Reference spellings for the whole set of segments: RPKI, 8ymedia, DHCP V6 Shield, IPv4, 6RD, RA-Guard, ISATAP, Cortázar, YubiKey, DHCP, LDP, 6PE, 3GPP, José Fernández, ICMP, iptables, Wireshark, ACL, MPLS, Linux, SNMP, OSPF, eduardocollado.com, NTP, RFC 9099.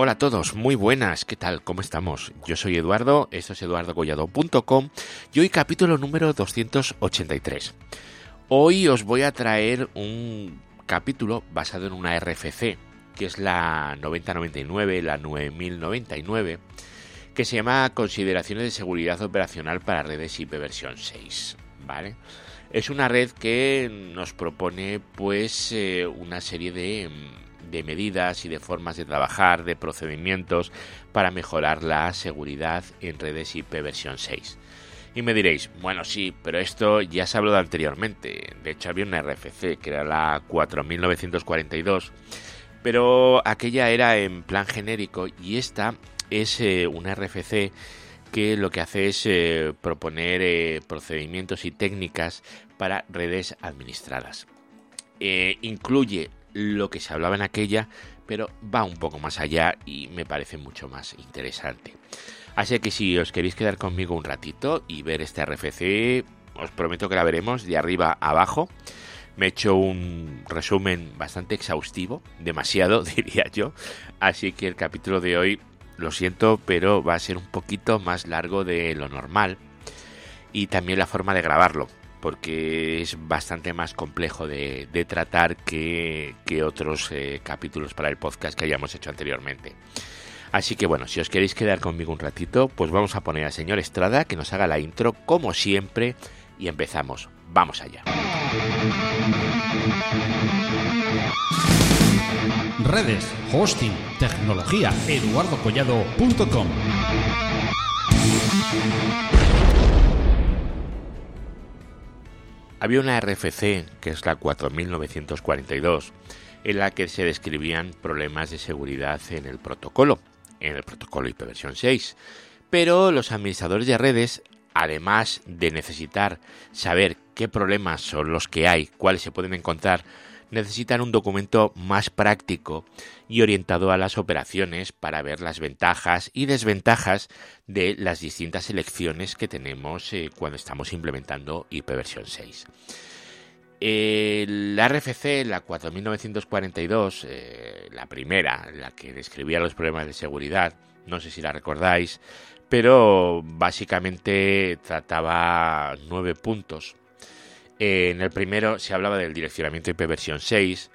Hola a todos, muy buenas, ¿qué tal? ¿Cómo estamos? Yo soy Eduardo, esto es eduardocollado.com y hoy capítulo número 283. Hoy os voy a traer un capítulo basado en una RFC, que es la 9099, la 9099, que se llama Consideraciones de Seguridad Operacional para Redes IP versión 6, ¿vale? Es una red que nos propone pues una serie de medidas y de formas de trabajar, de procedimientos para mejorar la seguridad en redes IP versión 6. Y me diréis, bueno sí, pero esto ya se ha hablado anteriormente, de hecho había una RFC que era la 4942, pero aquella era en plan genérico y esta es una RFC que lo que hace es proponer procedimientos y técnicas para redes administradas. Incluye lo que se hablaba en aquella, pero va un poco más allá y me parece mucho más interesante. Así que si os queréis quedar conmigo un ratito y ver esta RFC, os prometo que la veremos de arriba a abajo. Me he hecho un resumen bastante exhaustivo, demasiado diría yo, así que el capítulo de hoy, lo siento, pero va a ser un poquito más largo de lo normal y también la forma de grabarlo, porque es bastante más complejo de tratar que otros capítulos para el podcast que hayamos hecho anteriormente. Así que bueno, si os queréis quedar conmigo un ratito, pues vamos a poner al señor Estrada que nos haga la intro como siempre y empezamos. ¡Vamos allá! Redes, hosting, tecnología, eduardocollado.com. Había una RFC, que es la 4942, en la que se describían problemas de seguridad en el protocolo IPv6. Pero los administradores de redes, además de necesitar saber qué problemas son los que hay, cuáles se pueden encontrar, necesitan un documento más práctico y orientado a las operaciones para ver las ventajas y desventajas de las distintas elecciones que tenemos cuando estamos implementando IPv6. La RFC, la 4942, la primera, la que describía los problemas de seguridad, no sé si la recordáis, pero básicamente trataba 9 puntos. En el primero se hablaba del direccionamiento IPv6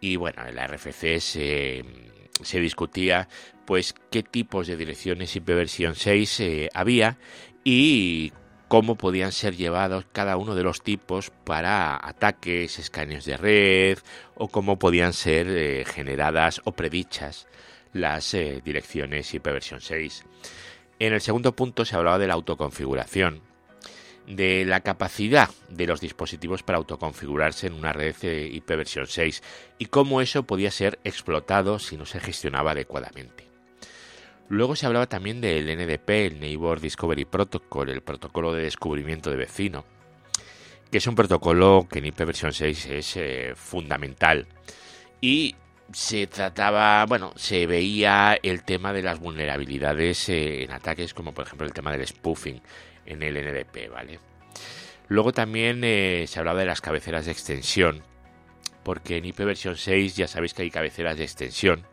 y bueno, en la RFC se discutía pues qué tipos de direcciones IPv6 había y cómo podían ser llevados cada uno de los tipos para ataques, escaneos de red o cómo podían ser generadas o predichas las direcciones IPv6. En el segundo punto se hablaba de la autoconfiguración, de la capacidad de los dispositivos para autoconfigurarse en una red IPv6 y cómo eso podía ser explotado si no se gestionaba adecuadamente. Luego se hablaba también del NDP, el Neighbor Discovery Protocol, el protocolo de descubrimiento de vecino, que es un protocolo que en IPv6 es fundamental y se veía el tema de las vulnerabilidades en ataques como por ejemplo el tema del spoofing en el NDP, ¿vale? Luego también se hablaba de las cabeceras de extensión, porque en IPv6 ya sabéis que hay cabeceras de extensión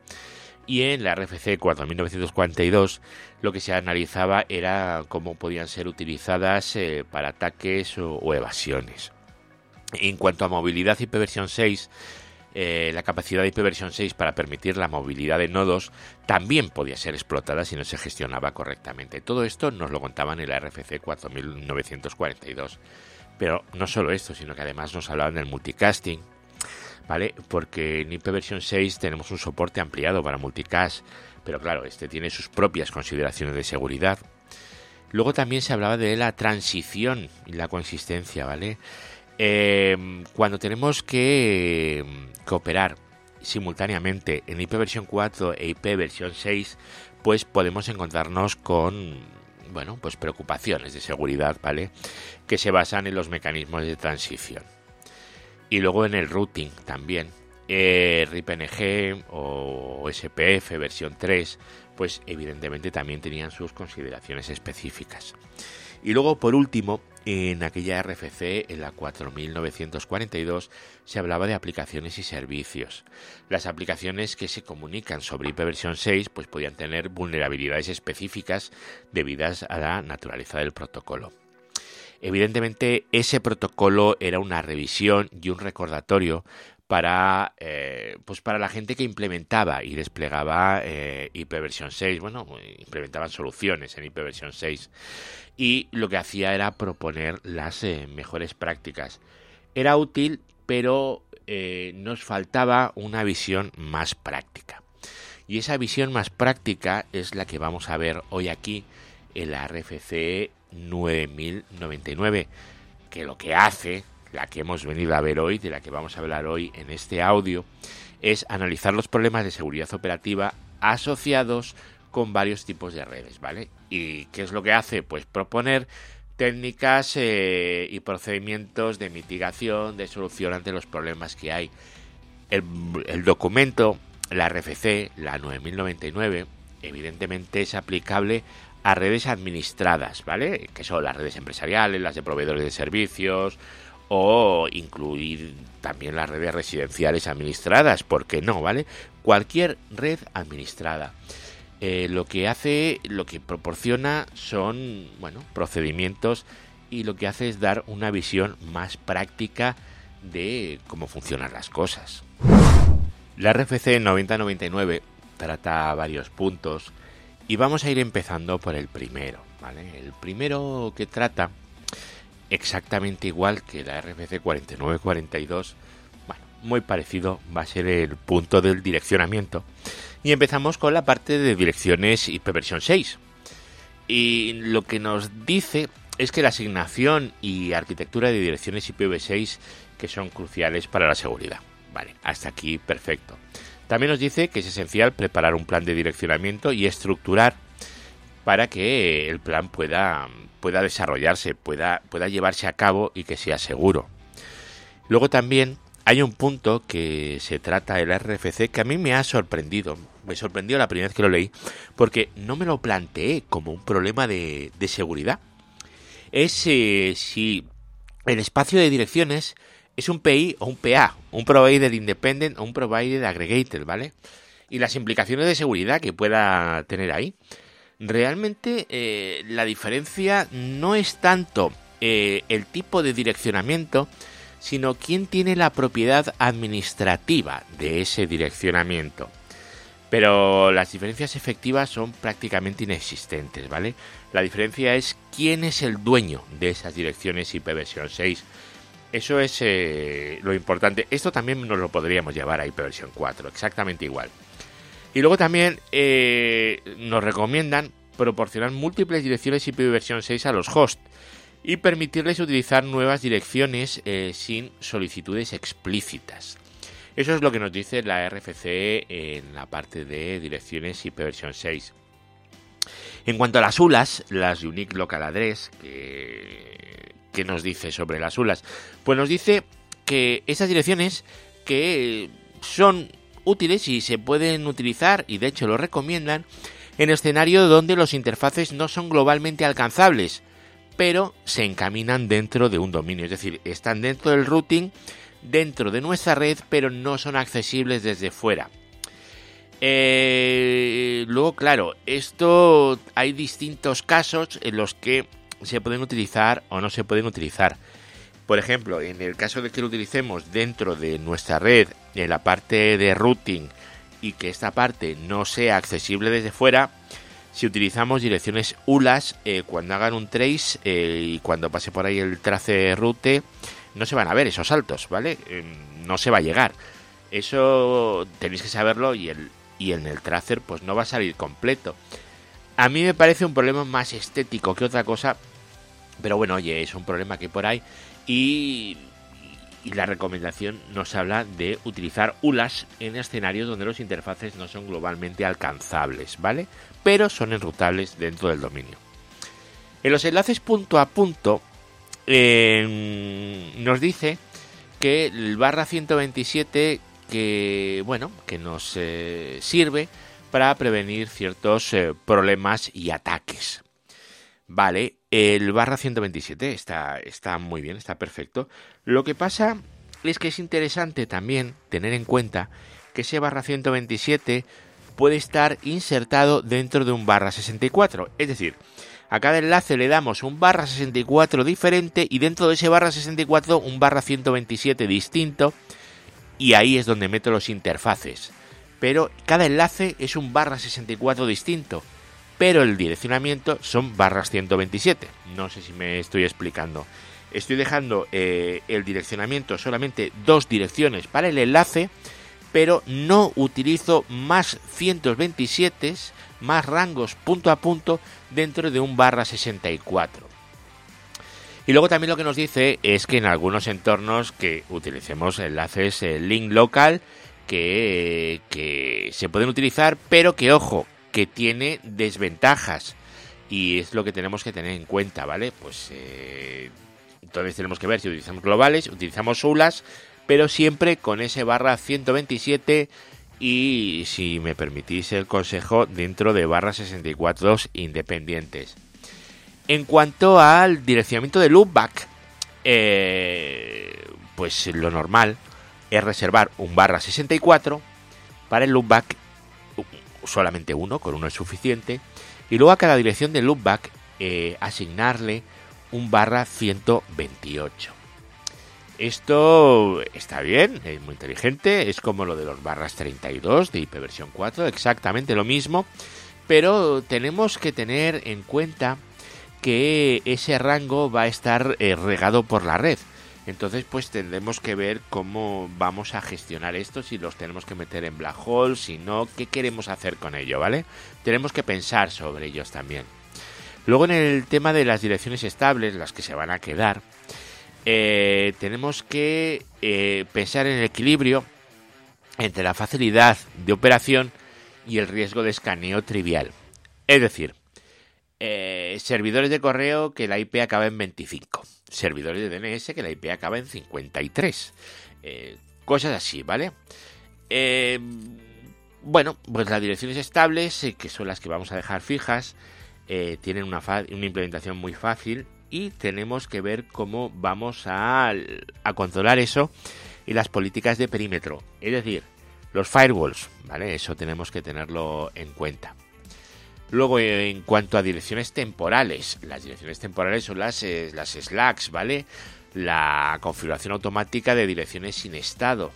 y en la RFC 4942 lo que se analizaba era cómo podían ser utilizadas para ataques o evasiones. En cuanto a movilidad IPv6, la capacidad de IPv6 para permitir la movilidad de nodos también podía ser explotada si no se gestionaba correctamente. Todo esto nos lo contaban en la RFC 4942. Pero no solo esto, sino que además nos hablaban del multicasting, ¿vale? Porque en IPv6 tenemos un soporte ampliado para multicast, pero claro, este tiene sus propias consideraciones de seguridad. Luego también se hablaba de la transición y la consistencia, ¿vale? Cuando tenemos que cooperar simultáneamente en IPv4 e IPv6, pues podemos encontrarnos con preocupaciones de seguridad, ¿vale? Que se basan en los mecanismos de transición. Y luego en el routing también. RIPNG o OSPF versión 3, pues evidentemente también tenían sus consideraciones específicas. Y luego, por último, En aquella RFC, en la 4942, se hablaba de aplicaciones y servicios. Las aplicaciones que se comunican sobre IPv6 pues podían tener vulnerabilidades específicas debidas a la naturaleza del protocolo. Evidentemente, ese protocolo era una revisión y un recordatorio para la gente que implementaba y desplegaba IPv6, implementaban soluciones en IPv6, y lo que hacía era proponer las mejores prácticas. Era útil, pero nos faltaba una visión más práctica. Y esa visión más práctica es la que vamos a ver hoy aquí en la RFC 9099, que lo que hace, la que hemos venido a ver hoy, de la que vamos a hablar hoy en este audio, es analizar los problemas de seguridad operativa asociados con varios tipos de redes, ¿vale? ¿Y qué es lo que hace? Pues proponer técnicas y procedimientos de mitigación, de solución ante los problemas que hay. El documento, la RFC, la 9099, evidentemente es aplicable a redes administradas, ¿vale? Que son las redes empresariales, las de proveedores de servicios, o incluir también las redes residenciales administradas, ¿por qué no? ¿Vale? Cualquier red administrada. Lo que proporciona son, procedimientos, y lo que hace es dar una visión más práctica de cómo funcionan las cosas. La RFC 9099 trata varios puntos y vamos a ir empezando por el primero, ¿vale? El primero que trata, exactamente igual que la RFC 4942, muy parecido, va a ser el punto del direccionamiento. Y empezamos con la parte de direcciones IPv6. Y lo que nos dice es que la asignación y arquitectura de direcciones IPv6 que son cruciales para la seguridad. Vale, hasta aquí perfecto. También nos dice que es esencial preparar un plan de direccionamiento y estructurar para que el plan pueda desarrollarse, pueda llevarse a cabo y que sea seguro. Luego también hay un punto que se trata del RFC que a mí me ha sorprendido. Me sorprendió la primera vez que lo leí porque no me lo planteé como un problema de seguridad. Es si el espacio de direcciones es un PI o un PA, un Provider Independent o un Provider Aggregated, ¿vale? Y las implicaciones de seguridad que pueda tener ahí. Realmente la diferencia no es tanto el tipo de direccionamiento, sino quién tiene la propiedad administrativa de ese direccionamiento. Pero las diferencias efectivas son prácticamente inexistentes, ¿vale? La diferencia es quién es el dueño de esas direcciones IPv6. Eso es lo importante. Esto también nos lo podríamos llevar a IPv4, exactamente igual. Y luego también nos recomiendan proporcionar múltiples direcciones IPv6 a los hosts y permitirles utilizar nuevas direcciones sin solicitudes explícitas. Eso es lo que nos dice la RFC en la parte de direcciones IPv6. En cuanto a las ULAs, las Unique Local Address, ¿qué nos dice sobre las ULAs? Pues nos dice que esas direcciones que son útiles y se pueden utilizar, y de hecho lo recomiendan, en escenario donde los interfaces no son globalmente alcanzables, pero se encaminan dentro de un dominio, es decir, están dentro del routing, dentro de nuestra red, pero no son accesibles desde fuera. Luego, claro, esto hay distintos casos en los que se pueden utilizar o no se pueden utilizar. Por ejemplo, en el caso de que lo utilicemos dentro de nuestra red, en la parte de routing, y que esta parte no sea accesible desde fuera, si utilizamos direcciones ULAs, cuando hagan un trace y cuando pase por ahí el trace route, no se van a ver esos saltos, ¿vale? No se va a llegar. Eso tenéis que saberlo, y en el tracer pues no va a salir completo. A mí me parece un problema más estético que otra cosa, pero bueno, oye, es un problema que por ahí. Y la recomendación nos habla de utilizar ULAs en escenarios donde los interfaces no son globalmente alcanzables, ¿vale? Pero son enrutables dentro del dominio. En los enlaces punto a punto nos dice que el barra 127 que nos sirve para prevenir ciertos problemas y ataques. Vale, El barra 127 está muy bien, está perfecto. Lo que pasa es que es interesante también tener en cuenta que ese barra 127 puede estar insertado dentro de un barra 64. Es decir, a cada enlace le damos un barra 64 diferente y dentro de ese barra 64 un barra 127 distinto, y ahí es donde meto los interfaces. Pero cada enlace es un barra 64 distinto, pero el direccionamiento son barras 127. No sé si me estoy explicando. Estoy dejando el direccionamiento solamente dos direcciones para el enlace, pero no utilizo más 127, más rangos punto a punto dentro de un barra 64. Y luego también lo que nos dice es que en algunos entornos que utilicemos enlaces link local que se pueden utilizar, pero que, ojo, que tiene desventajas, y es lo que tenemos que tener en cuenta, ¿vale? Pues entonces tenemos que ver si utilizamos globales, utilizamos ULAs, pero siempre con ese barra 127 y, si me permitís el consejo, dentro de barra 64 independientes. En cuanto al direccionamiento de loopback, pues lo normal es reservar un barra 64 para el loopback, solamente uno, con uno es suficiente, y luego a cada dirección de loopback asignarle un barra 128. Esto está bien, es muy inteligente, es como lo de los barras 32 de IPv4, exactamente lo mismo, pero tenemos que tener en cuenta que ese rango va a estar regado por la red. Entonces pues tendremos que ver cómo vamos a gestionar esto, si los tenemos que meter en black hole, si no, qué queremos hacer con ello, ¿vale? Tenemos que pensar sobre ellos también. Luego, en el tema de las direcciones estables, las que se van a quedar, tenemos que pensar en el equilibrio entre la facilidad de operación y el riesgo de escaneo trivial. Es decir, servidores de correo que la IP acaba en 25, servidores de DNS que la IP acaba en 53, cosas así, ¿vale? Bueno, pues las direcciones estables, que son las que vamos a dejar fijas, tienen una implementación muy fácil, y tenemos que ver cómo vamos a controlar eso y las políticas de perímetro, es decir, los firewalls, ¿vale? Eso tenemos que tenerlo en cuenta. Luego, en cuanto a direcciones temporales, las direcciones temporales son las SLAACs, ¿vale? La configuración automática de direcciones sin estado,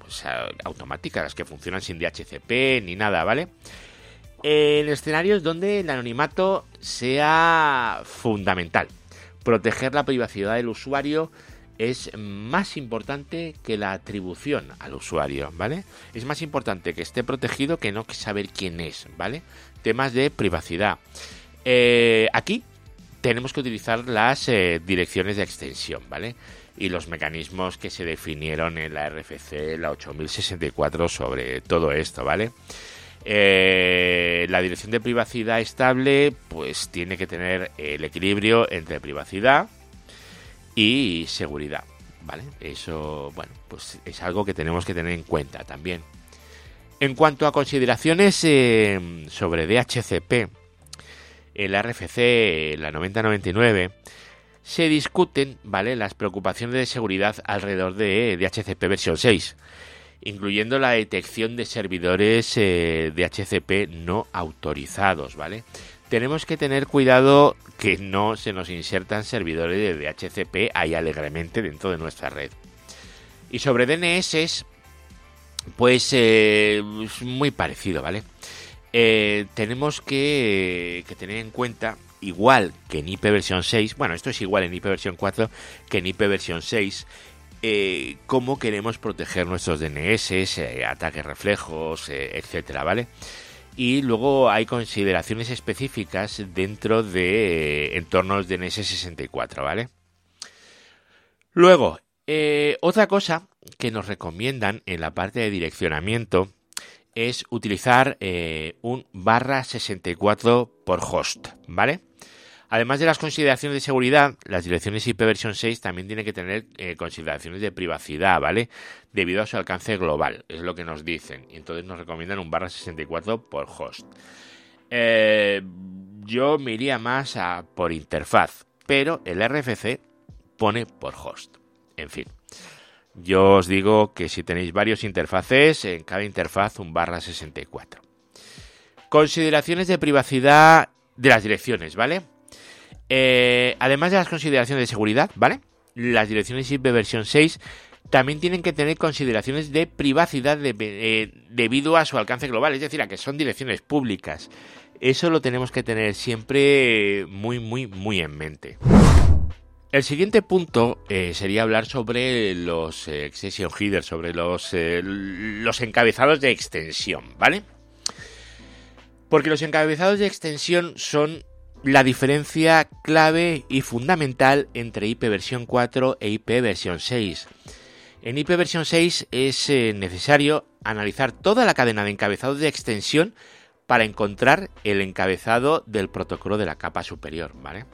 pues automáticas, las que funcionan sin DHCP ni nada, ¿vale? En escenarios donde el anonimato sea fundamental, proteger la privacidad del usuario es más importante que la atribución al usuario, ¿vale? Es más importante que esté protegido que no saber quién es, ¿vale? Temas de privacidad. Aquí tenemos que utilizar las direcciones de extensión, ¿vale? Y los mecanismos que se definieron en la RFC, la 8064, sobre todo esto, ¿vale? La dirección de privacidad estable pues tiene que tener el equilibrio entre privacidad y seguridad, ¿vale? Eso, bueno, pues es algo que tenemos que tener en cuenta también. En cuanto a consideraciones sobre DHCP, en la RFC, la 9099, se discuten, ¿vale?, las preocupaciones de seguridad alrededor de DHCP versión 6. Incluyendo la detección de servidores DHCP no autorizados, ¿vale? Tenemos que tener cuidado que no se nos insertan servidores de DHCP ahí alegremente dentro de nuestra red. Y sobre DNS, pues es muy parecido, ¿vale? Tenemos que tener en cuenta, igual que en IPv6, bueno, esto es igual en IPv4 que en IPv6, cómo queremos proteger nuestros DNS, ataques reflejos, etcétera, ¿vale? Y luego hay consideraciones específicas dentro de entornos DNS 64, ¿vale? Luego, otra cosa que nos recomiendan en la parte de direccionamiento es utilizar un barra 64 por host, ¿vale? Además de las consideraciones de seguridad, las direcciones IPv6 también tienen que tener consideraciones de privacidad, ¿vale? Debido a su alcance global, es lo que nos dicen. Entonces nos recomiendan un barra 64 por host. yo me iría más a por interfaz, pero el RFC pone por host. En fin, yo os digo que si tenéis varios interfaces, en cada interfaz un /64. Consideraciones de privacidad de las direcciones, ¿vale? Además de las consideraciones de seguridad, ¿vale? Las direcciones IP versión 6 también tienen que tener consideraciones de privacidad debido a su alcance global, es decir, a que son direcciones públicas. Eso lo tenemos que tener siempre muy en mente. El siguiente punto sería hablar sobre los extension headers, sobre los encabezados de extensión, ¿vale? Porque los encabezados de extensión son la diferencia clave y fundamental entre IP versión 4 e IP versión 6. En IP versión 6 es necesario analizar toda la cadena de encabezados de extensión para encontrar el encabezado del protocolo de la capa superior, ¿vale?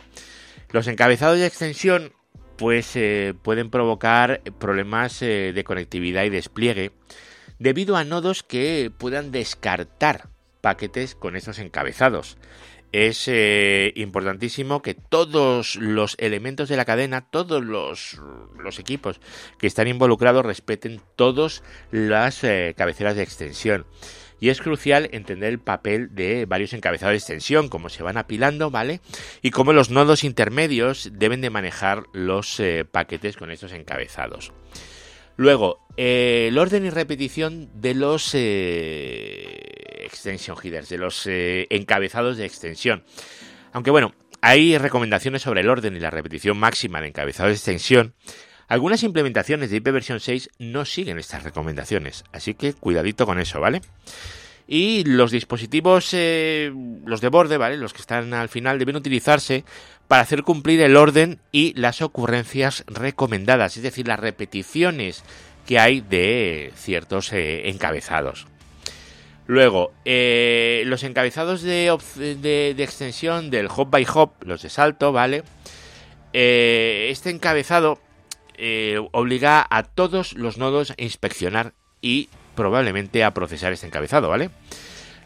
Los encabezados de extensión pues pueden provocar problemas de conectividad y despliegue debido a nodos que puedan descartar paquetes con estos encabezados. Es importantísimo que todos los elementos de la cadena, todos los equipos que están involucrados respeten todas las cabeceras de extensión. Y es crucial entender el papel de varios encabezados de extensión, cómo se van apilando, ¿vale? Y cómo los nodos intermedios deben de manejar los paquetes con estos encabezados. Luego, el orden y repetición de los extension headers, de los encabezados de extensión. Aunque bueno, hay recomendaciones sobre el orden y la repetición máxima de encabezados de extensión. Algunas implementaciones de IP versión 6 no siguen estas recomendaciones, así que cuidadito con eso, ¿vale? Y los dispositivos, los de borde, ¿vale? Los que están al final deben utilizarse para hacer cumplir el orden y las ocurrencias recomendadas, es decir, las repeticiones que hay de ciertos encabezados. Luego, los encabezados de extensión del hop by hop, los de salto, ¿vale? Este encabezado obliga a todos los nodos a inspeccionar y probablemente a procesar este encabezado, ¿vale?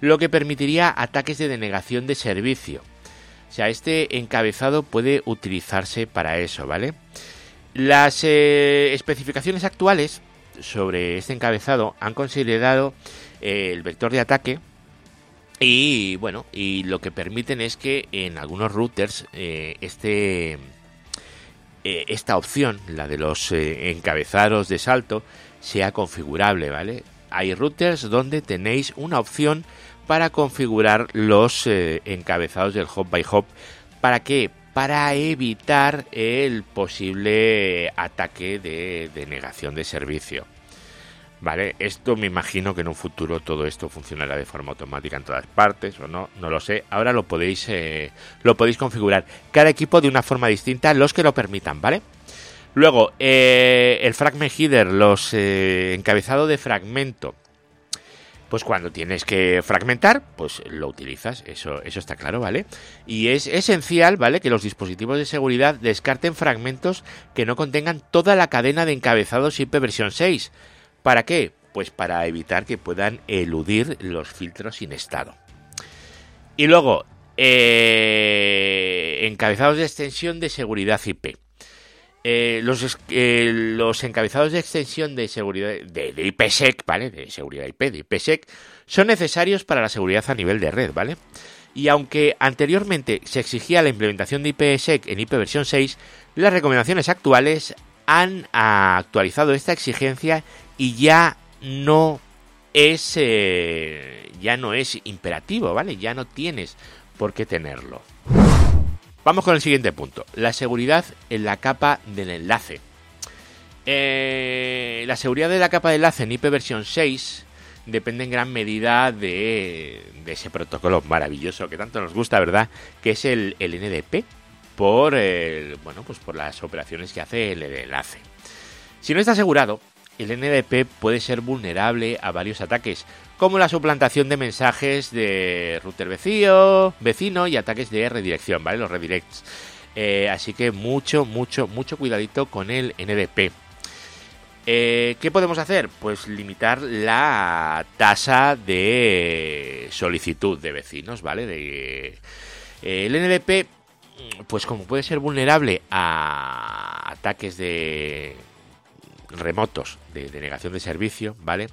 Lo que permitiría ataques de denegación de servicio. O sea, este encabezado puede utilizarse para eso, ¿vale? Las especificaciones actuales sobre este encabezado han considerado el vector de ataque y, bueno, y lo que permiten es que en algunos routers esta opción, la de los encabezados de salto, sea configurable, ¿vale? Hay routers donde tenéis una opción para configurar los encabezados del hop by hop. ¿Para qué? Para evitar el posible ataque de denegación de servicio, ¿vale? Esto me imagino que en un futuro todo esto funcionará de forma automática en todas partes, o no lo sé. Ahora lo podéis configurar cada equipo de una forma distinta, los que lo permitan, ¿vale? Luego, el fragment header, los encabezados de fragmento. Pues cuando tienes que fragmentar, pues lo utilizas, eso está claro, ¿vale? Y es esencial, ¿vale?, que los dispositivos de seguridad descarten fragmentos que no contengan toda la cadena de encabezados IP versión 6. ¿Para qué? Pues para evitar que puedan eludir los filtros sin estado. Y luego, encabezados de extensión de seguridad IP. Los encabezados de extensión de seguridad de IPsec, ¿vale? De seguridad IP, de IPsec, son necesarios para la seguridad a nivel de red, ¿vale? Y aunque anteriormente se exigía la implementación de IPsec en IP versión 6, las recomendaciones actuales han actualizado esta exigencia y ya no es imperativo, ¿vale? Ya no tienes por qué tenerlo. Vamos con el siguiente punto, la seguridad en la capa del enlace. La seguridad de la capa de enlace en IP versión 6 depende en gran medida de ese protocolo maravilloso que tanto nos gusta, ¿verdad? Que es el NDP, por las operaciones que hace el enlace. Si no está asegurado, el NDP puede ser vulnerable a varios ataques, como la suplantación de mensajes de router vecino y ataques de redirección, ¿vale? Los redirects. Así que mucho cuidadito con el NDP. ¿Qué podemos hacer? Pues limitar la tasa de solicitud de vecinos, ¿vale? El NDP, pues como puede ser vulnerable a ataques de remotos de denegación de servicio, ¿vale?,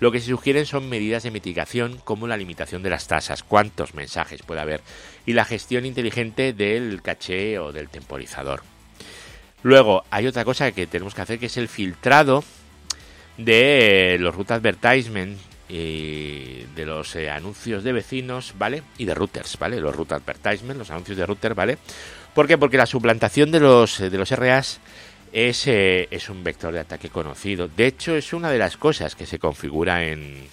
lo que se sugieren son medidas de mitigación como la limitación de las tasas, cuántos mensajes puede haber, y la gestión inteligente del caché o del temporizador. Luego, hay otra cosa que tenemos que hacer, que es el filtrado de los root advertisements, de los anuncios de vecinos, ¿vale?, y de routers, ¿vale?, los root advertisements, los anuncios de routers, ¿vale? ¿Por qué? Porque la suplantación de los RAs es un vector de ataque conocido. De hecho, es una de las cosas que se configura en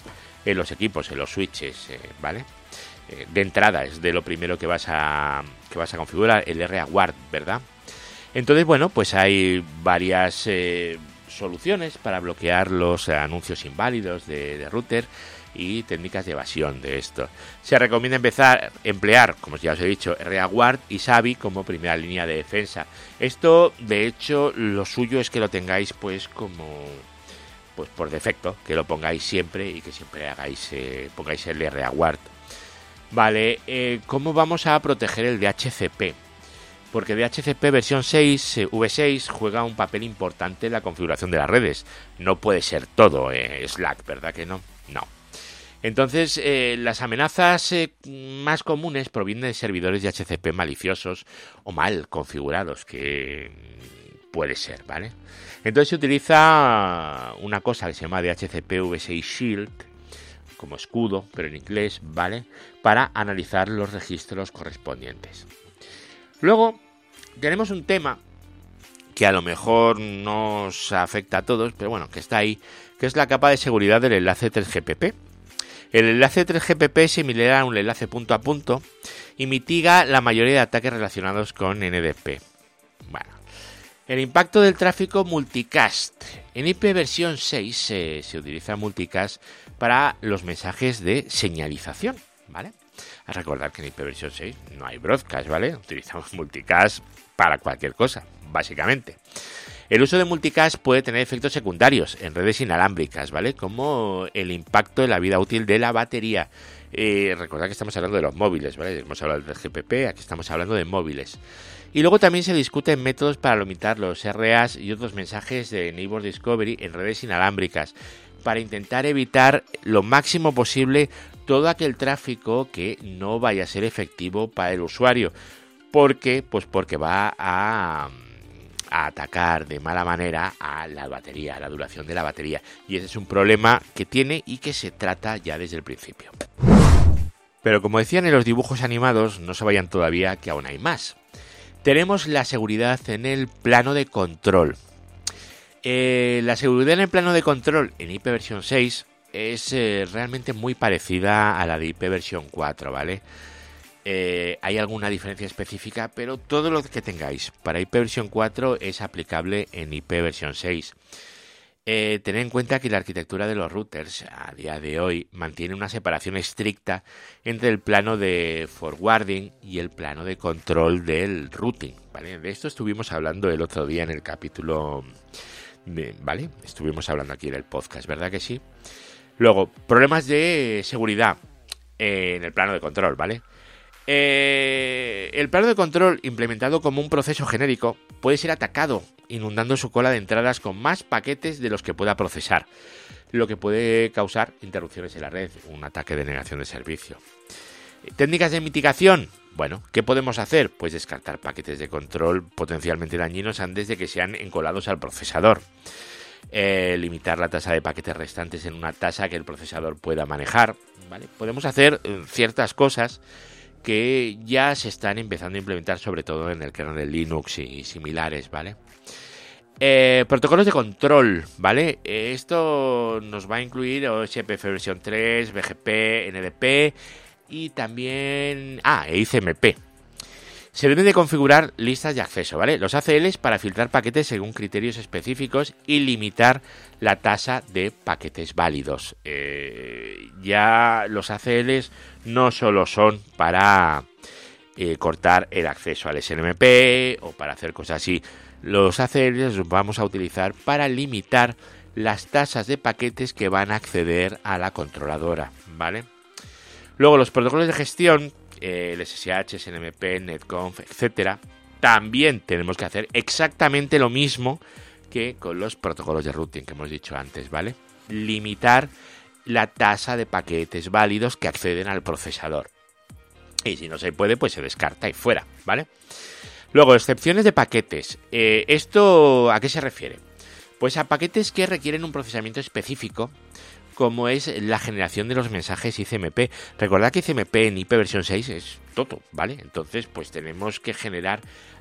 los equipos, en los switches, ¿vale? De entrada es de lo primero que vas a configurar, el RA-Guard, ¿verdad? Entonces, bueno, pues hay varias soluciones para bloquear los anuncios inválidos de router y técnicas de evasión de esto. Se recomienda emplear, como ya os he dicho, RA-Guard y SAVI como primera línea de defensa. Esto, de hecho, lo suyo es que lo tengáis pues por defecto, que lo pongáis siempre y que siempre pongáis el RA-Guard. Vale, ¿cómo vamos a proteger el DHCP? Porque DHCP versión 6, V6, juega un papel importante en la configuración de las redes. No puede ser todo SLAAC, ¿verdad que no? No. Entonces, las amenazas más comunes provienen de servidores DHCP maliciosos o mal configurados, que puede ser, ¿vale? Entonces se utiliza una cosa que se llama DHCP V6 Shield, como escudo, pero en inglés, ¿vale?, para analizar los registros correspondientes. Luego, tenemos un tema que a lo mejor nos afecta a todos, pero bueno, que está ahí, que es la capa de seguridad del enlace 3GPP. El enlace 3GPP es similar a un enlace punto a punto y mitiga la mayoría de ataques relacionados con NDP. Bueno, el impacto del tráfico multicast. En IP versión 6 se utiliza multicast para los mensajes de señalización, ¿vale? A recordar que en IPv6 no hay broadcast, ¿vale? Utilizamos multicast para cualquier cosa, básicamente. El uso de multicast puede tener efectos secundarios en redes inalámbricas, ¿vale?, como el impacto en la vida útil de la batería. Recordad que estamos hablando de los móviles, ¿vale? Hemos hablado del GPP, aquí estamos hablando de móviles. Y luego también se discuten métodos para limitar los RAs y otros mensajes de Neighbor Discovery en redes inalámbricas, para intentar evitar lo máximo posible todo aquel tráfico que no vaya a ser efectivo para el usuario. ¿Por qué? Pues porque va a atacar de mala manera a la batería, a la duración de la batería. Y ese es un problema que tiene y que se trata ya desde el principio. Pero como decían en los dibujos animados, no se vayan todavía, que aún hay más. Tenemos la seguridad en el plano de control. La seguridad en el plano de control en IP versión 6 es realmente muy parecida a la de IP versión 4, ¿vale? Hay alguna diferencia específica, pero todo lo que tengáis para IP versión 4 es aplicable en IP versión 6. Tened en cuenta que la arquitectura de los routers a día de hoy mantiene una separación estricta entre el plano de forwarding y el plano de control del routing, ¿vale? De esto estuvimos hablando el otro día en el capítulo... ¿Vale? Estuvimos hablando aquí en el podcast, ¿verdad que sí? Luego, problemas de seguridad en el plano de control, ¿vale? El plano de control, implementado como un proceso genérico, puede ser atacado, inundando su cola de entradas con más paquetes de los que pueda procesar, lo que puede causar interrupciones en la red, un ataque de denegación de servicio. Técnicas de mitigación. Bueno, ¿qué podemos hacer? Pues descartar paquetes de control potencialmente dañinos antes de que sean encolados al procesador. Limitar la tasa de paquetes restantes en una tasa que el procesador pueda manejar, ¿vale? Podemos hacer ciertas cosas que ya se están empezando a implementar, sobre todo en el kernel de Linux y similares, ¿vale? Protocolos de control, ¿vale? Esto nos va a incluir OSPF versión 3, BGP, NDP... y también ICMP. Se deben de configurar listas de acceso, ¿vale?, los ACLs, para filtrar paquetes según criterios específicos y limitar la tasa de paquetes válidos. Ya los ACLs no solo son para cortar el acceso al SNMP o para hacer cosas así. Los ACLs los vamos a utilizar para limitar las tasas de paquetes que van a acceder a la controladora, ¿vale? Luego, los protocolos de gestión el SSH, SNMP, NetConf, etcétera, también tenemos que hacer exactamente lo mismo que con los protocolos de routing que hemos dicho antes, ¿vale? Limitar la tasa de paquetes válidos que acceden al procesador. Y si no se puede, pues se descarta y fuera, ¿vale? Luego, excepciones de paquetes. ¿Esto a qué se refiere? Pues a paquetes que requieren un procesamiento específico, como es la generación de los mensajes ICMP. Recordad que ICMP en IP versión 6 es toto, ¿vale? Entonces, pues tenemos que generar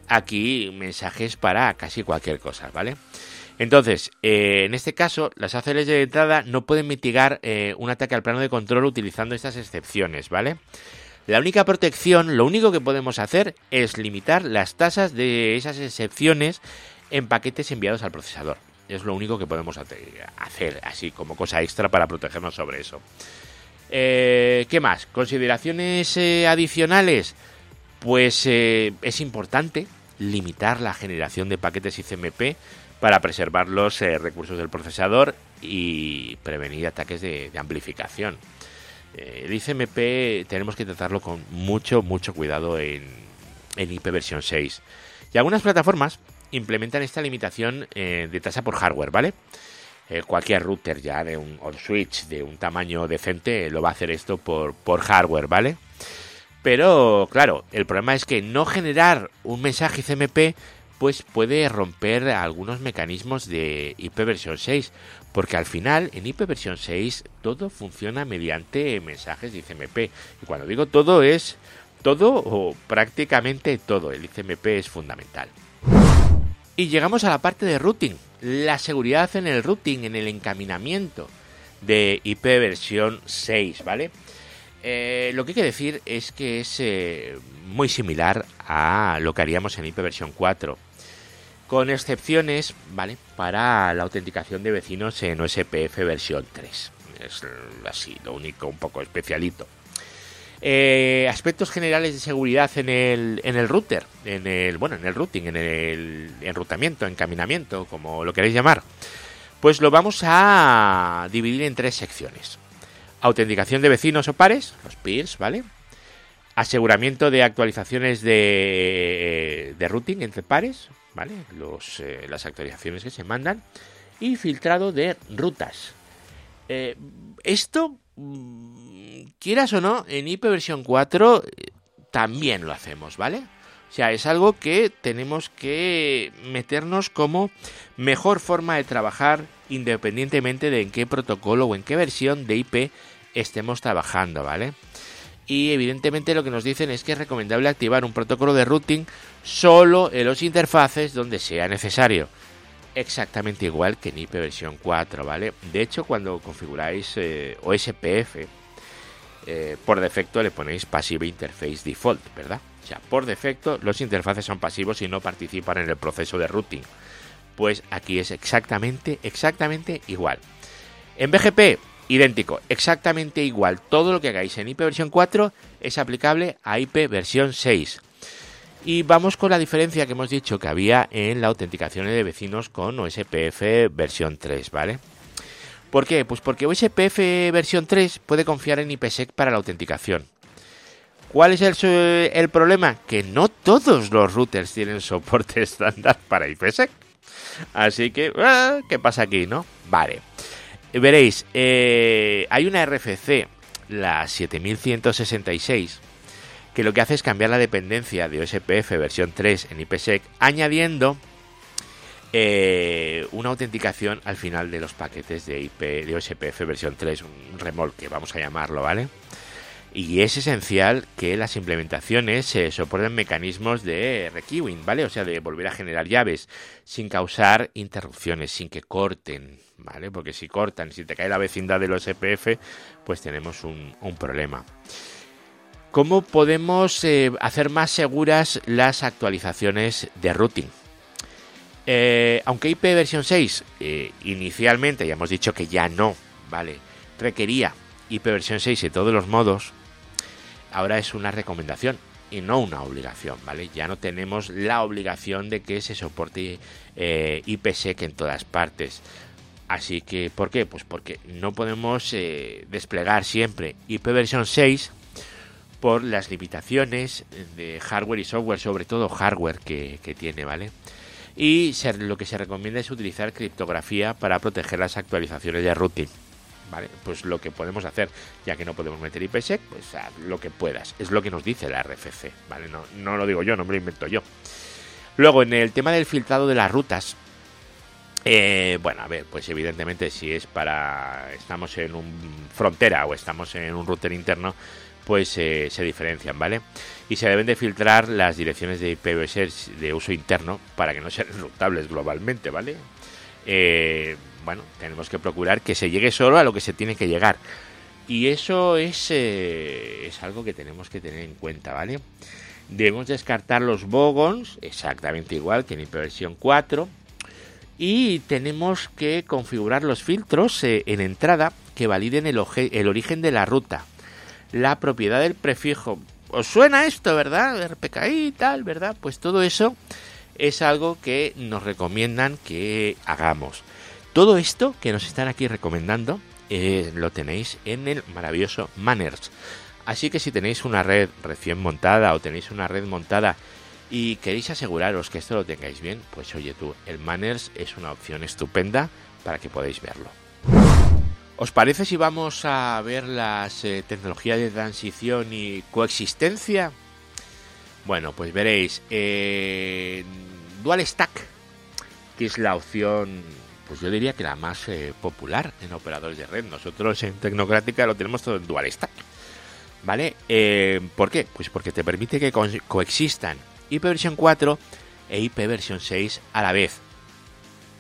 aquí mensajes para casi cualquier cosa, ¿vale? Entonces, en este caso, las ACLs de entrada no pueden mitigar un ataque al plano de control utilizando estas excepciones, ¿vale? La única protección, lo único que podemos hacer es limitar las tasas de esas excepciones en paquetes enviados al procesador. Es lo único que podemos hacer, así como cosa extra para protegernos sobre eso. ¿Qué más? ¿Consideraciones adicionales? Pues es importante limitar la generación de paquetes ICMP para preservar los recursos del procesador y prevenir ataques de amplificación. El ICMP tenemos que tratarlo con mucho cuidado en IP versión 6. Y algunas plataformas implementan esta limitación de tasa por hardware, ¿vale? Cualquier router ya de un switch de un tamaño decente lo va a hacer esto por hardware, ¿vale? Pero, claro, el problema es que no generar un mensaje ICMP pues puede romper algunos mecanismos de IP versión 6, porque al final en IP versión 6 todo funciona mediante mensajes de ICMP. Y cuando digo todo, es todo o prácticamente todo. El ICMP es fundamental. Y llegamos a la parte de routing, la seguridad en el routing, en el encaminamiento de IP versión 6, ¿vale? Lo que hay que decir es que es muy similar a lo que haríamos en IP versión 4. Con excepciones, ¿vale?, para la autenticación de vecinos en OSPF versión 3. Es así, lo único un poco especialito. Aspectos generales de seguridad en el router, en el routing, en el enrutamiento, encaminamiento, como lo queréis llamar. Pues lo vamos a dividir en tres secciones. Autenticación de vecinos o pares, los peers, ¿vale? Aseguramiento de actualizaciones de routing entre pares, ¿vale? Las actualizaciones que se mandan. Y filtrado de rutas. Esto, quieras o no, en IP versión 4 también lo hacemos, ¿vale? O sea, es algo que tenemos que meternos como mejor forma de trabajar independientemente de en qué protocolo o en qué versión de IP estemos trabajando, ¿vale? Y evidentemente lo que nos dicen es que es recomendable activar un protocolo de routing solo en los interfaces donde sea necesario. Exactamente igual que en IP versión 4, ¿vale? De hecho, cuando configuráis OSPF, por defecto le ponéis Passive Interface Default, ¿verdad? O sea, por defecto los interfaces son pasivos y no participan en el proceso de routing. Pues aquí es exactamente igual. En BGP, idéntico, exactamente igual. Todo lo que hagáis en IP versión 4 es aplicable a IP versión 6. Y vamos con la diferencia que hemos dicho que había en la autenticación de vecinos con OSPF versión 3, ¿vale? ¿Por qué? Pues porque OSPF versión 3 puede confiar en IPsec para la autenticación. ¿Cuál es el problema? Que no todos los routers tienen soporte estándar para IPsec. Así que, ¿qué pasa aquí, no? Vale. Veréis, hay una RFC, la 7166, que lo que hace es cambiar la dependencia de OSPF versión 3 en IPsec, añadiendo una autenticación al final de los paquetes de OSPF versión 3, un remolque, vamos a llamarlo, ¿vale? Y es esencial que las implementaciones soporten mecanismos de requeuing, ¿vale? O sea, de volver a generar llaves sin causar interrupciones, sin que corten, ¿vale? Porque si cortan, si te cae la vecindad del OSPF, pues tenemos un problema. ¿Cómo podemos hacer más seguras las actualizaciones de routing? Aunque IP versión 6 inicialmente, ya hemos dicho que ya no, ¿vale?, requería IP versión 6 de todos los modos, ahora es una recomendación y no una obligación, ¿vale? Ya no tenemos la obligación de que se soporte IPsec en todas partes. Así que, ¿por qué? Pues porque no podemos desplegar siempre IP versión 6 por las limitaciones de hardware y software, sobre todo hardware que tiene, ¿vale? Y lo que se recomienda es utilizar criptografía para proteger las actualizaciones de routing, ¿vale? Pues lo que podemos hacer, ya que no podemos meter IPsec, pues haz lo que puedas. Es lo que nos dice la RFC, ¿vale? No lo digo yo, no me lo invento yo. Luego, en el tema del filtrado de las rutas, bueno, a ver, pues evidentemente si es para... estamos en un frontera o estamos en un router interno, pues se diferencian, ¿vale? Y se deben de filtrar las direcciones de IPv6 de uso interno para que no sean routables globalmente, ¿vale? Bueno, tenemos que procurar que se llegue solo a lo que se tiene que llegar. Y eso es algo que tenemos que tener en cuenta, ¿vale? Debemos descartar los bogons, exactamente igual que en IPv 4. Y tenemos que configurar los filtros en entrada que validen el origen de la ruta, la propiedad del prefijo. ¿Os suena esto, verdad? RPKI y tal, ¿verdad? Pues todo eso es algo que nos recomiendan que hagamos. Todo esto que nos están aquí recomendando lo tenéis en el maravilloso Manners. Así que si tenéis una red recién montada o tenéis una red montada y queréis aseguraros que esto lo tengáis bien, pues oye tú, el Manners es una opción estupenda para que podáis verlo. ¿Os parece si vamos a ver las tecnologías de transición y coexistencia? Bueno, pues veréis Dual Stack, que es la opción, pues yo diría que la más popular en operadores de red. Nosotros en Tecnocrática lo tenemos todo en Dual Stack, ¿vale? ¿Por qué? Pues porque te permite que coexistan IPv 4 e IPv 6 a la vez.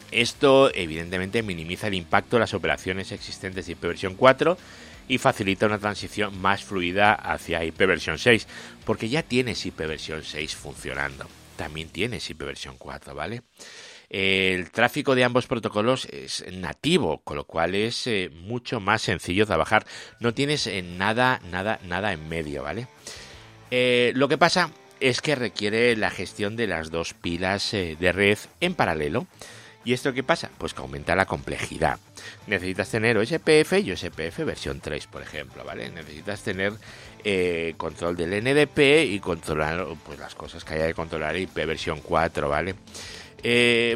Esto, evidentemente, minimiza el impacto de las operaciones existentes de IPv 4 y facilita una transición más fluida hacia IPv 6, porque ya tienes IPv 6 funcionando. También tienes IPv 4, ¿vale? El tráfico de ambos protocolos es nativo, con lo cual es mucho más sencillo trabajar. No tienes nada en medio, ¿vale? Lo que pasa es que requiere la gestión de las dos pilas de red en paralelo. ¿Y esto qué pasa? Pues que aumenta la complejidad. Necesitas tener OSPF y OSPF versión 3, por ejemplo, ¿vale? Necesitas tener control del NDP y controlar pues las cosas que haya que controlar IP versión 4, ¿vale?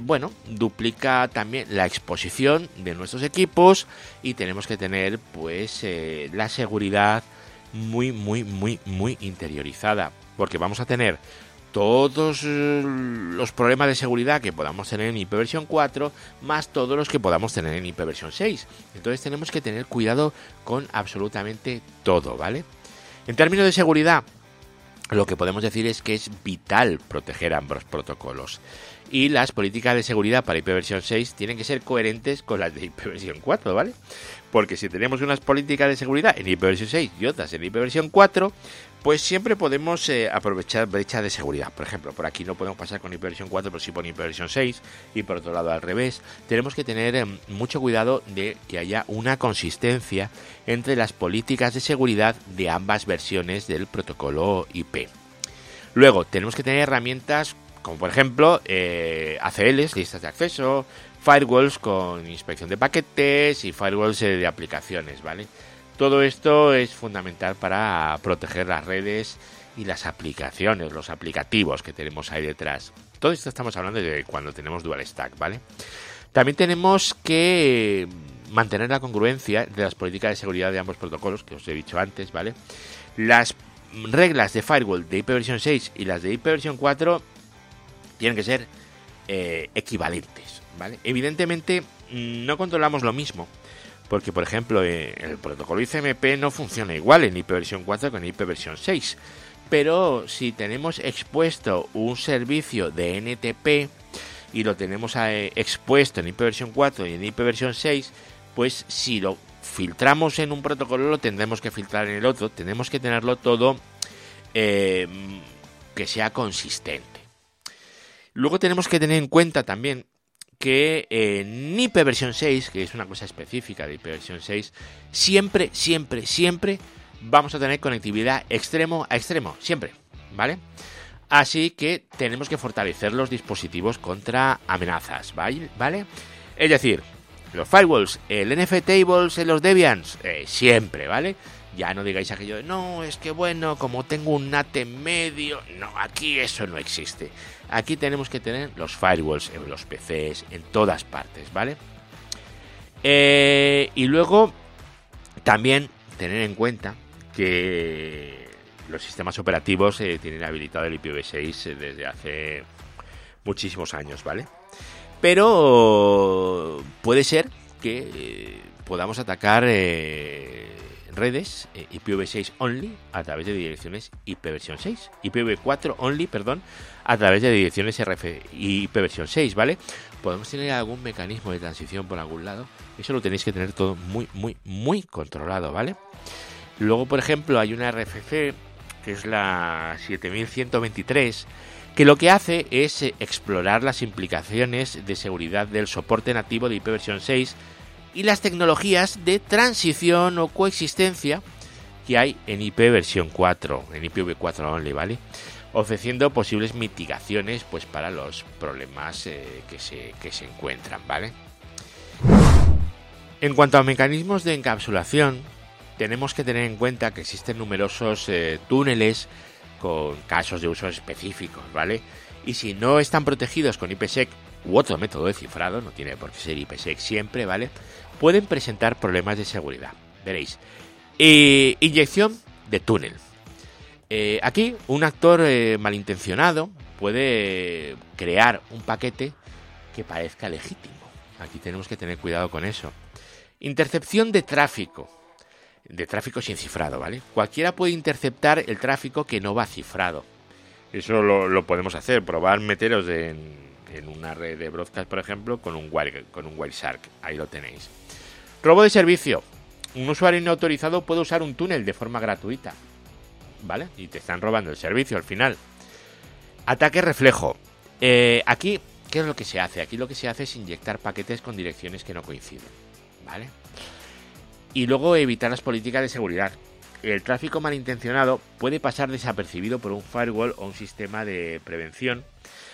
Bueno, duplica también la exposición de nuestros equipos y tenemos que tener pues la seguridad muy interiorizada, porque vamos a tener todos los problemas de seguridad que podamos tener en IPv 4, más todos los que podamos tener en IPv 6. Entonces tenemos que tener cuidado con absolutamente todo, ¿vale? En términos de seguridad, lo que podemos decir es que es vital proteger ambos protocolos. Y las políticas de seguridad para IPv 6 tienen que ser coherentes con las de IPv 4, ¿vale? Porque si tenemos unas políticas de seguridad en IPv 6 y otras en IPv 4... pues siempre podemos aprovechar brechas de seguridad. Por ejemplo, por aquí no podemos pasar con IPv 4, pero sí con IPv 6, y por otro lado al revés. Tenemos que tener mucho cuidado de que haya una consistencia entre las políticas de seguridad de ambas versiones del protocolo IP. Luego, tenemos que tener herramientas como por ejemplo ACLs, listas de acceso, firewalls con inspección de paquetes y firewalls de aplicaciones, ¿vale? Todo esto es fundamental para proteger las redes y las aplicaciones, los aplicativos que tenemos ahí detrás. Todo esto estamos hablando de cuando tenemos Dual Stack, ¿vale? También tenemos que mantener la congruencia de las políticas de seguridad de ambos protocolos, que os he dicho antes, ¿vale? Las reglas de firewall de IPv6 y las de IPv4 tienen que ser equivalentes, ¿vale? Evidentemente no controlamos lo mismo, porque, por ejemplo, el protocolo ICMP no funciona igual en IPv4 que en IPv6. Pero si tenemos expuesto un servicio de NTP y lo tenemos expuesto en IPv4 y en IPv6, pues si lo filtramos en un protocolo lo tendremos que filtrar en el otro. Tenemos que tenerlo todo que sea consistente. Luego tenemos que tener en cuenta también que en IPv6, que es una cosa específica de IPv6, siempre vamos a tener conectividad extremo a extremo, siempre, ¿vale? Así que tenemos que fortalecer los dispositivos contra amenazas, ¿vale? Es decir, los firewalls, el NF tables, los Debians, siempre, ¿vale? Ya no digáis aquello de, no, es que bueno, como tengo un NAT en medio. No, aquí eso no existe. Aquí tenemos que tener los firewalls en los PCs, en todas partes, ¿vale? Y luego, también tener en cuenta que los sistemas operativos tienen habilitado el IPv6 desde hace muchísimos años, ¿vale? Pero puede ser que podamos atacar redes IPv6 only a través de direcciones IPv6, IPv4 only, perdón, a través de direcciones IPv6, ¿vale? Podemos tener algún mecanismo de transición por algún lado. Eso lo tenéis que tener todo muy, muy, muy controlado, ¿vale? Luego, por ejemplo, hay una RFC, que es la 7123, que lo que hace es explorar las implicaciones de seguridad del soporte nativo de IPv6 y las tecnologías de transición o coexistencia que hay en IPv4, en IPv4 only, ¿vale? Ofreciendo posibles mitigaciones, pues, para los problemas que se encuentran, ¿vale? En cuanto a mecanismos de encapsulación, tenemos que tener en cuenta que existen numerosos túneles con casos de uso específicos, ¿vale? Y si no están protegidos con IPsec u otro método de cifrado, no tiene por qué ser IPsec siempre, ¿vale? Pueden presentar problemas de seguridad, veréis. Inyección de túnel. Aquí un actor malintencionado puede crear un paquete que parezca legítimo. Aquí tenemos que tener cuidado con eso. Intercepción de tráfico. De tráfico sin cifrado, ¿vale? Cualquiera puede interceptar el tráfico que no va cifrado. Eso lo podemos hacer, probar meteros en una red de broadcast, por ejemplo, con un Wireshark. Ahí lo tenéis. Robo de servicio. Un usuario no autorizado puede usar un túnel de forma gratuita, ¿vale? Y te están robando el servicio al final. Ataque reflejo. Aquí, ¿qué es lo que se hace? Aquí lo que se hace es inyectar paquetes con direcciones que no coinciden, ¿vale? Y luego evitar las políticas de seguridad. El tráfico malintencionado puede pasar desapercibido por un firewall o un sistema de prevención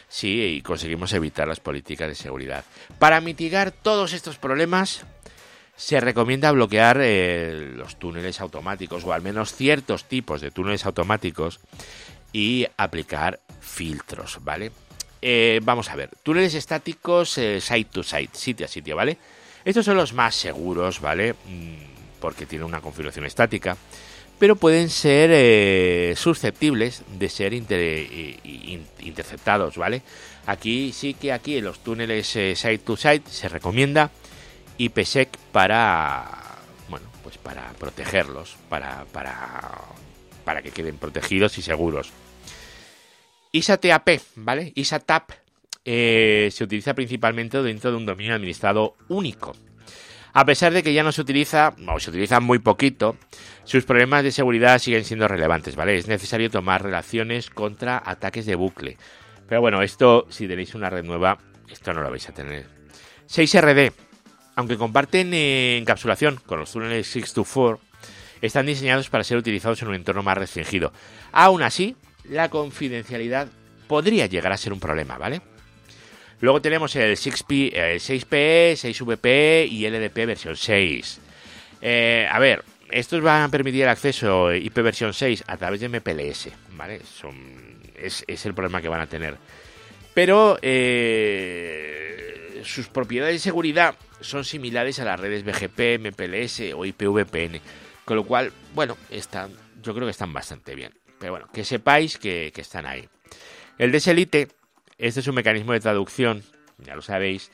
si conseguimos evitar las políticas de seguridad. Para mitigar todos estos problemas, se recomienda bloquear los túneles automáticos, o al menos ciertos tipos de túneles automáticos, y aplicar filtros, ¿vale? Vamos a ver, túneles estáticos site to site, sitio a sitio, ¿vale? Estos son los más seguros, ¿vale? Porque tienen una configuración estática, pero pueden ser susceptibles de ser interceptados, ¿vale? Aquí sí que aquí en los túneles site to site se recomienda IPsec para, bueno, pues para protegerlos, para que queden protegidos y seguros. ISATAP, ¿vale? ISATAP se utiliza principalmente dentro de un dominio administrado único. A pesar de que ya no se utiliza, o se utiliza muy poquito, sus problemas de seguridad siguen siendo relevantes, ¿vale? Es necesario tomar relaciones contra ataques de bucle. Pero bueno, esto, si tenéis una red nueva, esto no lo vais a tener. 6RD. Aunque comparten encapsulación con los túneles 624, están diseñados para ser utilizados en un entorno más restringido. Aún así, la confidencialidad podría llegar a ser un problema, ¿vale? Luego tenemos el 6PE, 6VPE y LDP versión 6. A ver, estos van a permitir el acceso IP versión 6 a través de MPLS, ¿vale? Es el problema que van a tener. Pero sus propiedades de seguridad son similares a las redes BGP, MPLS o IPVPN. Con lo cual, bueno, yo creo que están bastante bien. Pero bueno, que sepáis que están ahí. El DSLite, este es un mecanismo de traducción, ya lo sabéis,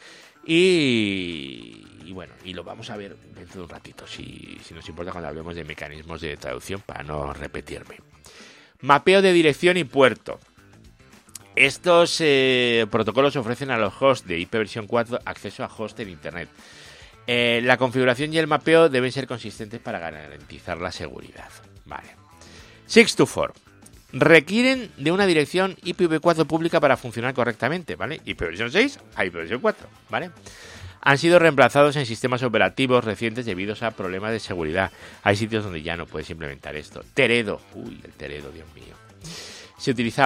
y bueno, y lo vamos a ver dentro de un ratito, si nos importa, cuando hablemos de mecanismos de traducción, para no repetirme. Mapeo de dirección y puerto. Estos protocolos ofrecen a los hosts de IPv4 acceso a hosts en Internet. La configuración y el mapeo deben ser consistentes para garantizar la seguridad, ¿vale? 624. Requieren de una dirección IPv4 pública para funcionar correctamente, ¿vale? IPv6 a IPv4, ¿vale? Han sido reemplazados en sistemas operativos recientes debido a problemas de seguridad. Hay sitios donde ya no puedes implementar esto. Teredo. Uy, el Teredo, Dios mío. Se utiliza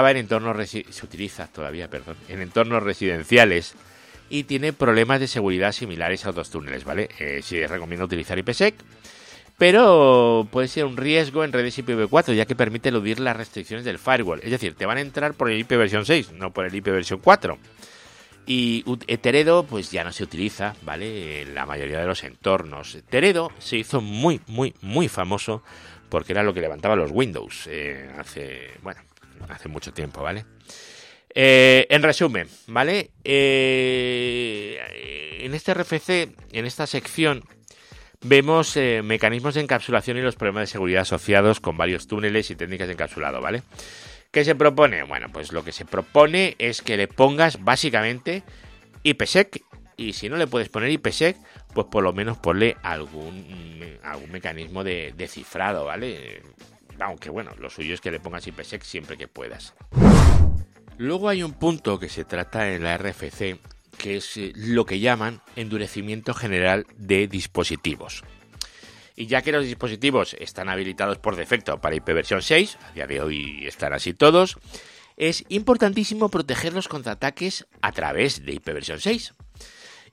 todavía en entornos residenciales y tiene problemas de seguridad similares a otros túneles, ¿vale? Sí, recomiendo utilizar IPsec. pero puede ser un riesgo en redes IPv4, ya que permite eludir las restricciones del firewall. Es decir, te van a entrar por el IPv6, no por el IPv4. Y Teredo pues ya no se utiliza, ¿vale?, en la mayoría de los entornos. Teredo se hizo muy famoso porque era lo que levantaba los Windows hace mucho tiempo, ¿vale? En resumen, ¿vale? En este RFC, en esta sección, vemos mecanismos de encapsulación y los problemas de seguridad asociados con varios túneles y técnicas de encapsulado, ¿vale? ¿Qué se propone? Bueno, pues lo que se propone es que le pongas básicamente IPsec, y si no le puedes poner IPsec, pues por lo menos ponle algún mecanismo de cifrado, ¿vale? Aunque bueno, lo suyo es que le pongas IPsec siempre que puedas. Luego hay un punto que se trata en la RFC, que es lo que llaman endurecimiento general de dispositivos. Y ya que los dispositivos están habilitados por defecto para IPv6, a día de hoy están así todos, es importantísimo protegerlos contra ataques a través de IPv6.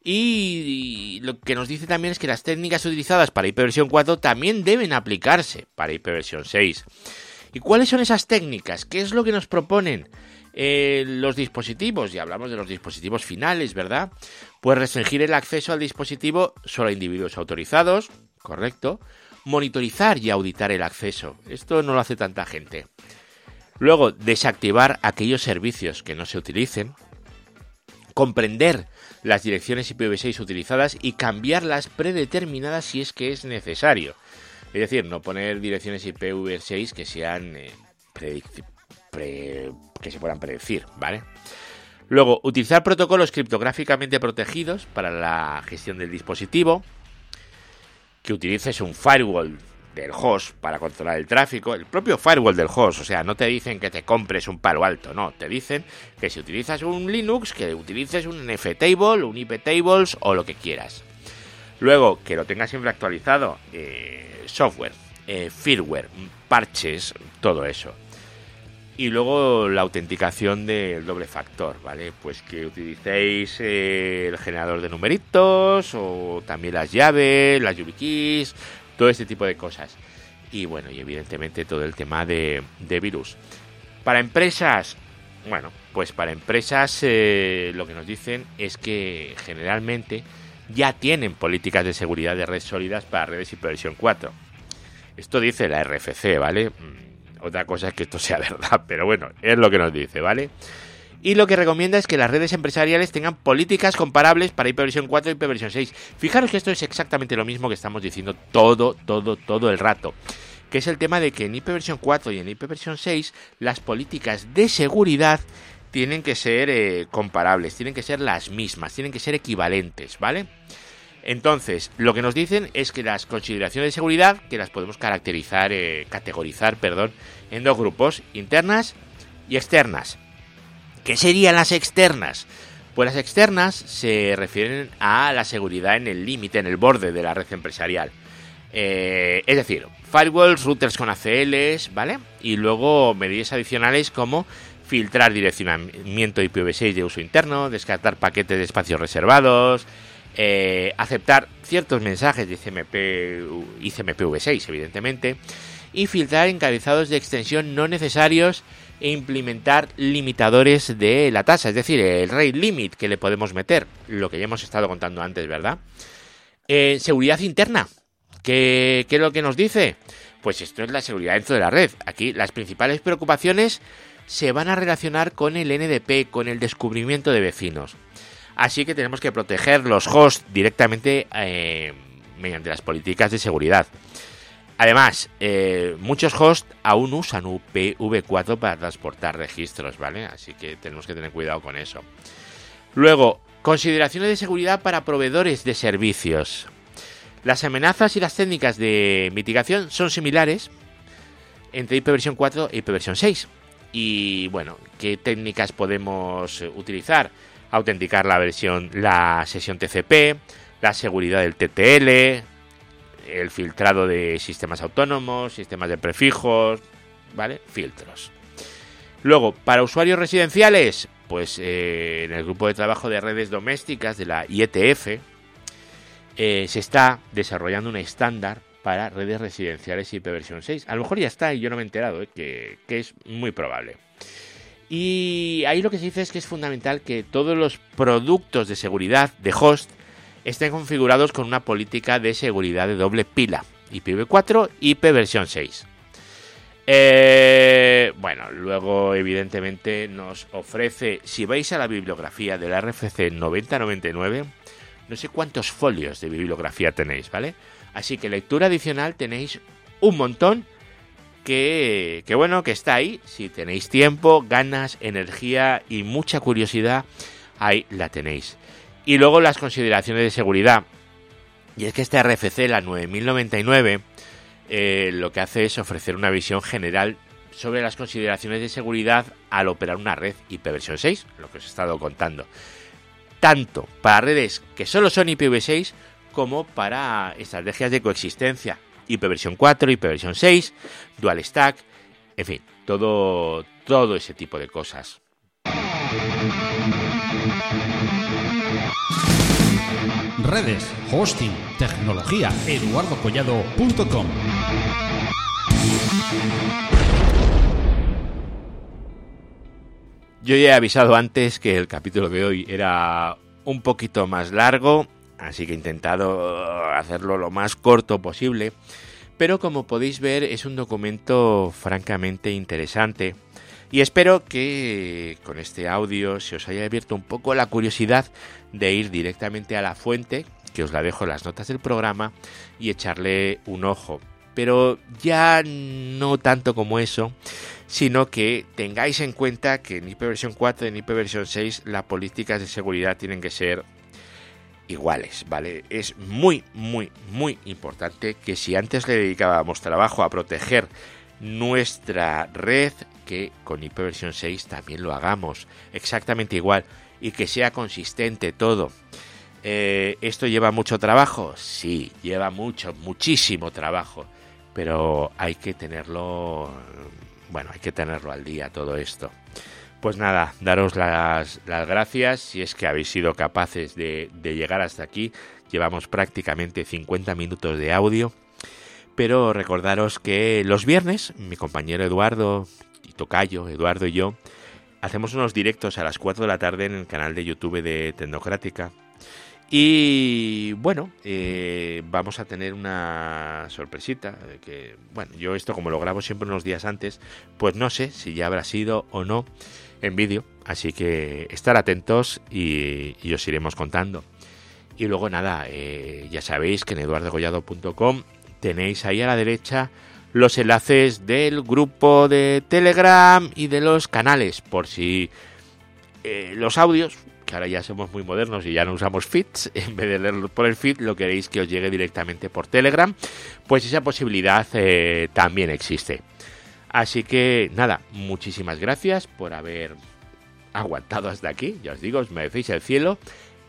Y lo que nos dice también es que las técnicas utilizadas para IPv4 también deben aplicarse para IPv6. ¿Y cuáles son esas técnicas? ¿Qué es lo que nos proponen los dispositivos? Ya hablamos de los dispositivos finales, ¿verdad? Pues restringir el acceso al dispositivo solo a individuos autorizados. Correcto. Monitorizar y auditar el acceso. Esto no lo hace tanta gente. Luego, desactivar aquellos servicios que no se utilicen. Comprender las direcciones IPv6 utilizadas y cambiarlas predeterminadas si es que es necesario. Es decir, no poner direcciones IPv6 que sean que se puedan predecir, ¿vale? Luego, utilizar protocolos criptográficamente protegidos para la gestión del dispositivo. Que utilices un firewall del host para controlar el tráfico, el propio firewall del host, o sea, no te dicen que te compres un Palo Alto, no, te dicen que si utilizas un Linux, que utilices un nftable, un iptables o lo que quieras. Luego, que lo tengas siempre actualizado, software, firmware, parches, todo eso. Y luego la autenticación del doble factor, ¿vale? Pues que utilicéis el generador de numeritos o también las llaves, las YubiKeys, todo este tipo de cosas. Y bueno, y evidentemente todo el tema de virus. Para empresas, bueno, pues para empresas lo que nos dicen es que generalmente ya tienen políticas de seguridad de red sólidas para redes IPv4. Esto dice la RFC, ¿vale? Otra cosa es que esto sea verdad, pero bueno, es lo que nos dice, ¿vale? Y lo que recomienda es que las redes empresariales tengan políticas comparables para IPv4 y IPv6. Fijaros que esto es exactamente lo mismo que estamos diciendo todo el rato, que es el tema de que en IPv4 y en IPv6 las políticas de seguridad tienen que ser comparables, tienen que ser las mismas, tienen que ser equivalentes, ¿vale? Entonces, lo que nos dicen es que las consideraciones de seguridad, que las podemos categorizar, en dos grupos, internas y externas. ¿Qué serían las externas? Pues las externas se refieren a la seguridad en el límite, en el borde de la red empresarial. Es decir, firewalls, routers con ACLs, ¿vale? Y luego medidas adicionales como filtrar direccionamiento IPv6 de uso interno, descartar paquetes de espacios reservados. Aceptar ciertos mensajes de ICMP V6, evidentemente, y filtrar encabezados de extensión no necesarios e implementar limitadores de la tasa, es decir, el rate limit que le podemos meter, lo que ya hemos estado contando antes, ¿verdad? Seguridad interna, ¿qué es lo que nos dice? Pues esto es la seguridad dentro de la red. Aquí las principales preocupaciones se van a relacionar con el NDP, con el descubrimiento de vecinos. Así que tenemos que proteger los hosts directamente mediante las políticas de seguridad. Además, muchos hosts aún usan IPv4 para transportar registros, ¿vale? Así que tenemos que tener cuidado con eso. Luego, consideraciones de seguridad para proveedores de servicios. Las amenazas y las técnicas de mitigación son similares entre IPv4 e IPv6. Y bueno, ¿qué técnicas podemos utilizar? Autenticar la sesión TCP, la seguridad del TTL, el filtrado de sistemas autónomos, sistemas de prefijos, ¿vale? Filtros. Luego, para usuarios residenciales, pues en el grupo de trabajo de redes domésticas de la IETF se está desarrollando un estándar para redes residenciales IPv6 6. A lo mejor ya está y yo no me he enterado, que es muy probable. Y ahí lo que se dice es que es fundamental que todos los productos de seguridad de host estén configurados con una política de seguridad de doble pila, IPv4 y IPv6. Bueno, luego evidentemente nos ofrece, si vais a la bibliografía del RFC 9099, no sé cuántos folios de bibliografía tenéis, ¿vale? Así que lectura adicional tenéis un montón que bueno, que está ahí. Si tenéis tiempo, ganas, energía y mucha curiosidad, ahí la tenéis. Y luego las consideraciones de seguridad. Y es que esta RFC, la 9099, lo que hace es ofrecer una visión general sobre las consideraciones de seguridad al operar una red IPv6, lo que os he estado contando, tanto para redes que solo son IPv6 como para estrategias de coexistencia IPv4, IPv6, Dual Stack, en fin, todo ese tipo de cosas. Redes, hosting, tecnología, eduardocollado.com. Yo ya he avisado antes que el capítulo de hoy era un poquito más largo, así que he intentado hacerlo lo más corto posible, pero como podéis ver es un documento francamente interesante y espero que con este audio se os haya abierto un poco la curiosidad de ir directamente a la fuente, que os la dejo en las notas del programa, y echarle un ojo. Pero ya no tanto como eso, sino que tengáis en cuenta que en IPv4 y en IPv6 las políticas de seguridad tienen que ser iguales, ¿vale? Es muy, muy, muy importante que si antes le dedicábamos trabajo a proteger nuestra red, que con IPv6 también lo hagamos exactamente igual y que sea consistente todo. ¿Esto lleva mucho trabajo? Sí, lleva muchísimo trabajo, pero hay que tenerlo, al día todo esto. Pues nada, daros las gracias si es que habéis sido capaces de llegar hasta aquí. Llevamos prácticamente 50 minutos de audio, pero recordaros que los viernes mi compañero Eduardo y tocayo Eduardo y yo hacemos unos directos a las 4 de la tarde en el canal de YouTube de Tecnocrática. Y bueno, vamos a tener una sorpresita que, bueno, yo esto como lo grabo siempre unos días antes, pues no sé si ya habrá sido o no en vídeo, así que estar atentos y os iremos contando. Y luego nada, ya sabéis que en eduardocollado.com tenéis ahí a la derecha los enlaces del grupo de Telegram y de los canales, por si los audios, que ahora ya somos muy modernos y ya no usamos feeds, en vez de leerlo por el feed, lo queréis que os llegue directamente por Telegram, pues esa posibilidad también existe. Así que nada, muchísimas gracias por haber aguantado hasta aquí, ya os digo, os merecéis el cielo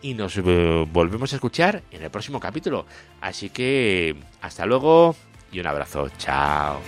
y nos volvemos a escuchar en el próximo capítulo. Así que hasta luego y un abrazo, chao.